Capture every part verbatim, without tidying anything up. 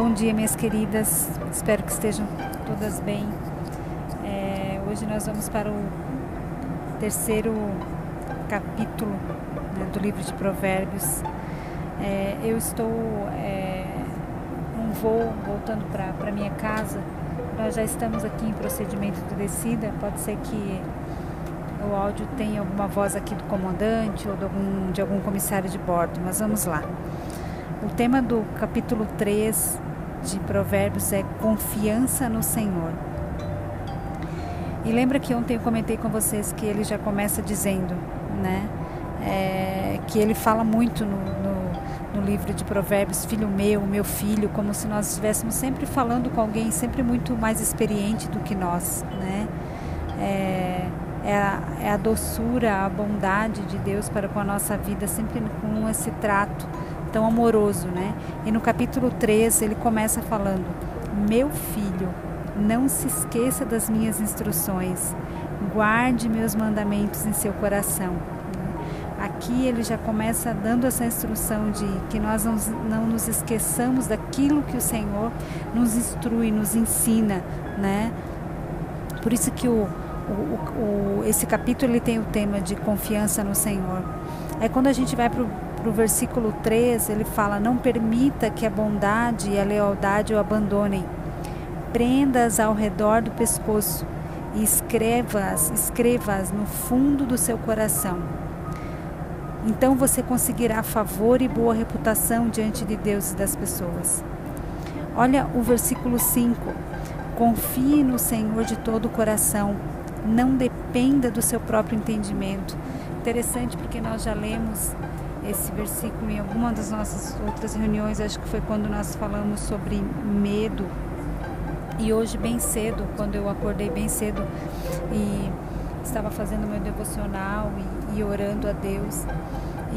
Bom dia, minhas queridas, espero que estejam todas bem. É, hoje nós vamos para o terceiro capítulo, né, do livro de Provérbios. É, eu estou é, num voo voltando para minha casa. Nós já estamos aqui em procedimento de descida. Pode ser que o áudio tenha alguma voz aqui do comandante ou de algum, de algum comissário de bordo, mas vamos lá. O tema do capítulo três de Provérbios é confiança no Senhor. E lembra que ontem eu comentei com vocês que ele já começa dizendo, né, é, que ele fala muito no, no, no livro de Provérbios, filho meu, meu filho, como se nós estivéssemos sempre falando com alguém sempre muito mais experiente do que nós, né? É, É a, é a doçura, a bondade de Deus para com a nossa vida, sempre com esse trato tão amoroso, né? E no capítulo três ele começa falando: meu filho, não se esqueça das minhas instruções, guarde meus mandamentos em seu coração. Aqui ele já começa dando essa instrução de que nós não, não nos esqueçamos daquilo que o Senhor nos instrui, nos ensina, né? Por isso que o O, o, esse capítulo ele tem o tema de confiança no Senhor. Aí quando a gente vai para o versículo três, ele fala: não permita que a bondade e a lealdade o abandonem, prenda-as ao redor do pescoço e escreva-as, escreva-as no fundo do seu coração. Então você conseguirá favor e boa reputação diante de Deus e das pessoas. Olha o versículo cinco: confie no Senhor de todo o coração, não dependa do seu próprio entendimento. Interessante, porque nós já lemos esse versículo em alguma das nossas outras reuniões, acho que foi quando nós falamos sobre medo. E hoje bem cedo, quando eu acordei bem cedo e estava fazendo meu devocional e, e orando a Deus,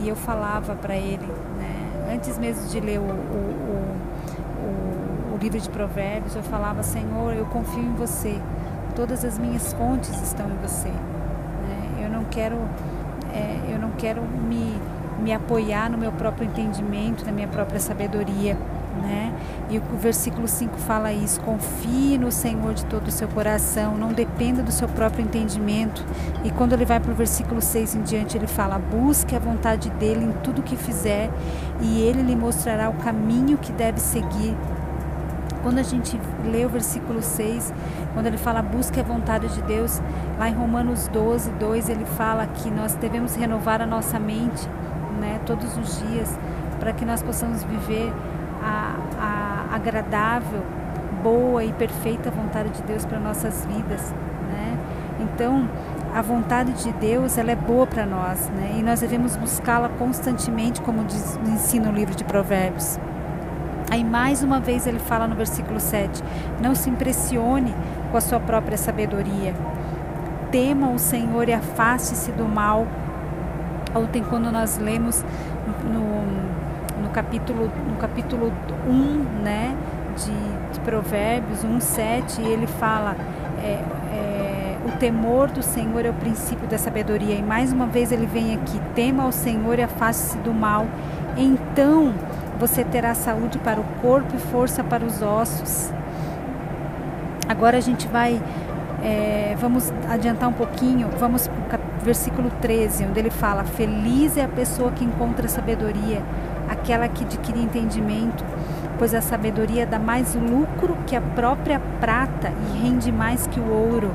e eu falava para ele, né, antes mesmo de ler o, o, o, o livro de Provérbios, eu falava: Senhor, eu confio em você, todas as minhas fontes estão em você, né? Eu não quero, é, eu não quero me, me apoiar no meu próprio entendimento, na minha própria sabedoria, né? E o versículo cinco fala isso: confie no Senhor de todo o seu coração, não dependa do seu próprio entendimento. E quando ele vai para o versículo seis em diante, ele fala: busque a vontade dele em tudo que fizer, e ele lhe mostrará o caminho que deve seguir. Quando a gente lê o versículo seis, quando ele fala busque a vontade de Deus, lá em Romanos doze, dois, ele fala que nós devemos renovar a nossa mente, né, todos os dias, para que nós possamos viver a, a agradável, boa e perfeita vontade de Deus para nossas vidas, né? Então, a vontade de Deus, ela é boa para nós, né? E nós devemos buscá-la constantemente, como diz, ensina o livro de Provérbios. Aí mais uma vez ele fala no versículo sete: não se impressione com a sua própria sabedoria, tema o Senhor e afaste-se do mal. Ontem, quando nós lemos no, no, capítulo, no capítulo um, né, de, de Provérbios um, sete, ele fala é, é, o temor do Senhor é o princípio da sabedoria. E mais uma vez ele vem aqui: tema o Senhor e afaste-se do mal, então você terá saúde para o corpo e força para os ossos. Agora a gente vai, é, vamos adiantar um pouquinho, vamos para o versículo treze, onde ele fala: feliz é a pessoa que encontra sabedoria, aquela que adquire entendimento, pois a sabedoria dá mais lucro que a própria prata e rende mais que o ouro.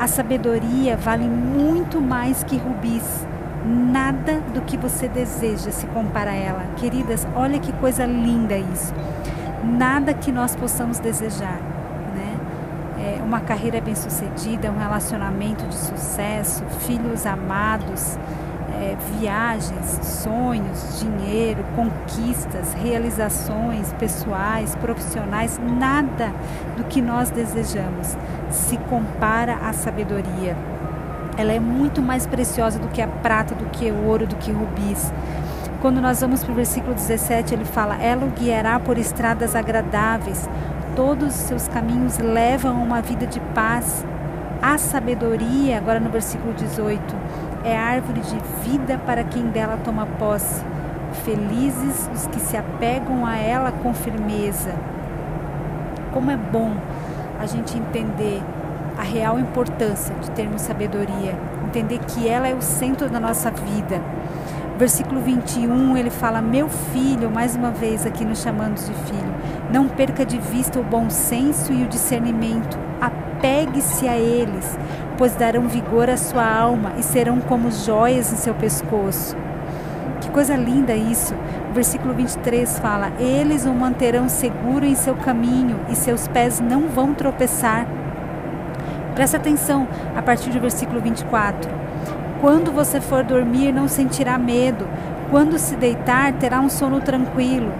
A sabedoria vale muito mais que rubis. Nada do que você deseja se compara a ela. Queridas, olha que coisa linda isso. Nada que nós possamos desejar, né? É uma carreira bem sucedida, um relacionamento de sucesso, filhos amados, é, viagens, sonhos, dinheiro, conquistas, realizações pessoais, profissionais. Nada do que nós desejamos se compara à sabedoria. Ela é muito mais preciosa do que a prata, do que o ouro, do que rubis. Quando nós vamos para o versículo dezessete, ele fala: ela o guiará por estradas agradáveis, todos os seus caminhos levam a uma vida de paz. A sabedoria, agora no versículo dezoito, é árvore de vida para quem dela toma posse. Felizes os que se apegam a ela com firmeza. como é bom a gente entender a real importância de termos sabedoria, entender que ela é o centro da nossa vida. Versículo vinte e um, ele fala: meu filho, mais uma vez aqui nos chamando de filho, não perca de vista o bom senso e o discernimento, apegue-se a eles, pois darão vigor à sua alma e serão como joias em seu pescoço. Que coisa linda isso! O versículo vinte e três fala: eles o manterão seguro em seu caminho e seus pés não vão tropeçar. Presta atenção a partir do versículo vinte e quatro. Quando você for dormir, não sentirá medo. Quando se deitar, terá um sono tranquilo.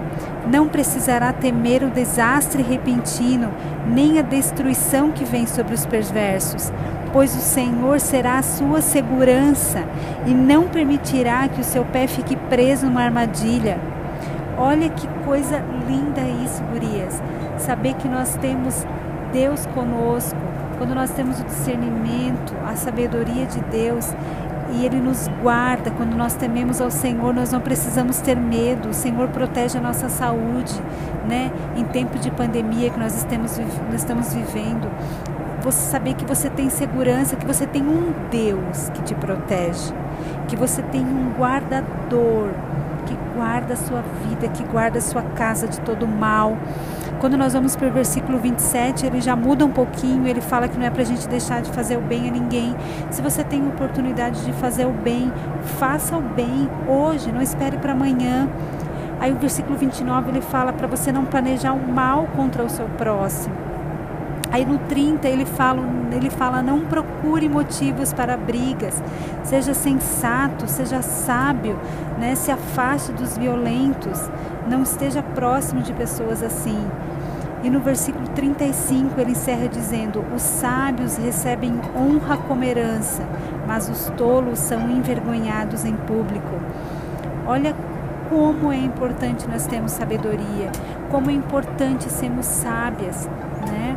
Não precisará temer o desastre repentino, nem a destruição que vem sobre os perversos, pois o Senhor será a sua segurança e não permitirá que o seu pé fique preso numa armadilha. Olha que coisa linda isso, gurias. Saber que nós temos Deus conosco, quando nós temos o discernimento, a sabedoria de Deus, e Ele nos guarda. Quando nós tememos ao Senhor, nós não precisamos ter medo. O Senhor protege a nossa saúde, né? Em tempo de pandemia que nós estamos, nós estamos vivendo, você saber que você tem segurança, que você tem um Deus que te protege, que você tem um guardador que guarda a sua vida, que guarda a sua casa de todo mal. Quando nós vamos para o versículo vinte e sete, ele já muda um pouquinho, ele fala que não é para a gente deixar de fazer o bem a ninguém. Se você tem oportunidade de fazer o bem, faça o bem hoje, não espere para amanhã. Aí o versículo vinte e nove, ele fala para você não planejar o mal contra o seu próximo. Aí no trinta ele fala, ele fala, não procure motivos para brigas, seja sensato, seja sábio, né? Se afaste dos violentos, não esteja próximo de pessoas assim. E no versículo trinta e cinco ele encerra dizendo: os sábios recebem honra como herança, mas os tolos são envergonhados em público. Olha como é importante nós termos sabedoria, como é importante sermos sábias, né?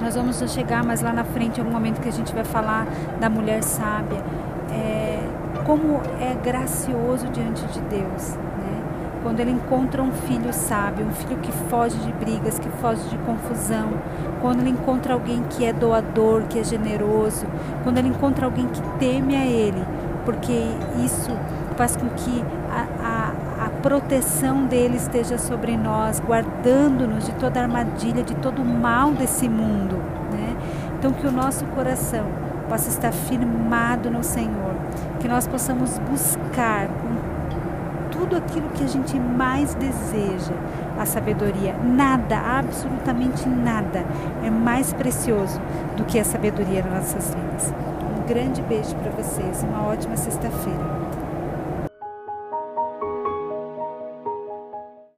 Nós vamos chegar mais lá na frente, em algum momento que a gente vai falar da mulher sábia. É, como é gracioso diante de Deus, né? Quando Ele encontra um filho sábio, um filho que foge de brigas, que foge de confusão. Quando Ele encontra alguém que é doador, que é generoso. Quando Ele encontra alguém que teme a Ele, porque isso faz com que a, a, a proteção dele esteja sobre nós, guardando-nos de toda armadilha, de todo o mal desse mundo, né? Então que o nosso coração possa estar firmado no Senhor, que nós possamos buscar com tudo aquilo que a gente mais deseja a sabedoria. Nada, absolutamente nada é mais precioso do que a sabedoria nas nossas vidas. Um grande beijo para vocês, uma ótima sexta-feira.